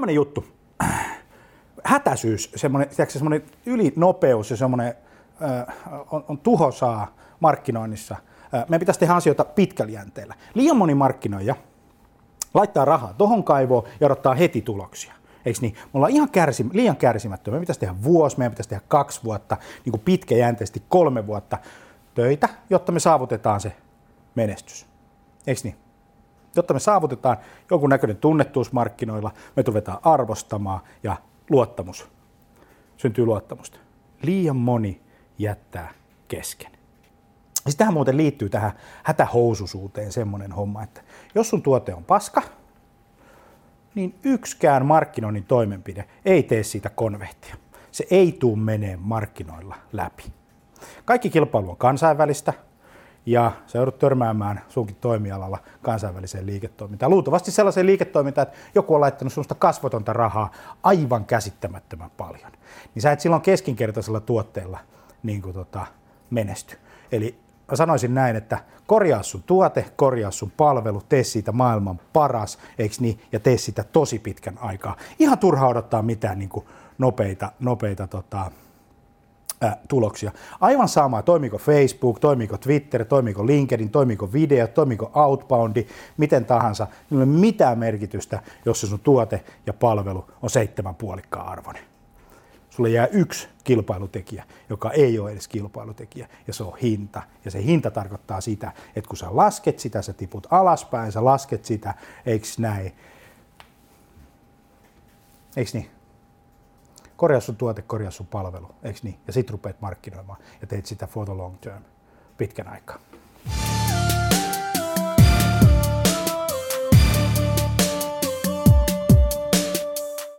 tämmöinen juttu. Hätäisyys, semmoinen ylinopeus ja semmoinen on tuhosaa markkinoinnissa. Meidän pitäisi tehdä asioita pitkällä jänteellä. Liian moni markkinoija laittaa rahaa tohon kaivoon ja odottaa heti tuloksia. Eiks niin? Me ollaan ihan liian kärsimättömiä. Meidän pitäisi tehdä vuosi, meidän pitäisi tehdä 2 vuotta, niin kuin pitkäjänteisesti 3 vuotta töitä, jotta me saavutetaan se menestys. Eiks niin? Jotta me saavutetaan jonkunnäköinen tunnettuus markkinoilla, me ruvetaan arvostamaan ja luottamus. Syntyy luottamusta. Liian moni jättää kesken. Ja tähän muuten liittyy tähän hätähousuisuuteen semmoinen homma, että jos sun tuote on paska, niin yksikään markkinoinnin toimenpide ei tee siitä konvehtia. Se ei tule meneen markkinoilla läpi. Kaikki kilpailu on kansainvälistä ja sä joudut törmäämään sunkin toimialalla kansainväliseen liiketoimintaan. Luultavasti sellaiseen liiketoimintaan, että joku on laittanut sellaista kasvotonta rahaa aivan käsittämättömän paljon. Niin sä et silloin keskinkertaisella tuotteella niin kuin menesty. Eli mä sanoisin näin, että korjaa sun tuote, korjaa sun palvelu, tee siitä maailman paras, eiks niin, ja tee sitä tosi pitkän aikaa. Ihan turha odottaa mitään niin kuin nopeita tuloksia. Aivan sama, toimiiko Facebook, toimiiko Twitter, toimiiko LinkedIn, toimiiko video, toimiiko outboundi, miten tahansa. Niillä ei ole mitään merkitystä, jos se sun tuote ja palvelu on 7,5 arvoinen. Sulle jää 1 kilpailutekijä, joka ei ole edes kilpailutekijä, ja se on hinta. Ja se hinta tarkoittaa sitä, että kun sä lasket sitä, sä tiput alaspäin, sä lasket sitä, eiks näin? Eiks niin? Korjaa sun tuote, korjaa sun palvelu, eiks niin? Ja sit rupeat markkinoimaan ja teet sitä for the long term, pitkän aikaa.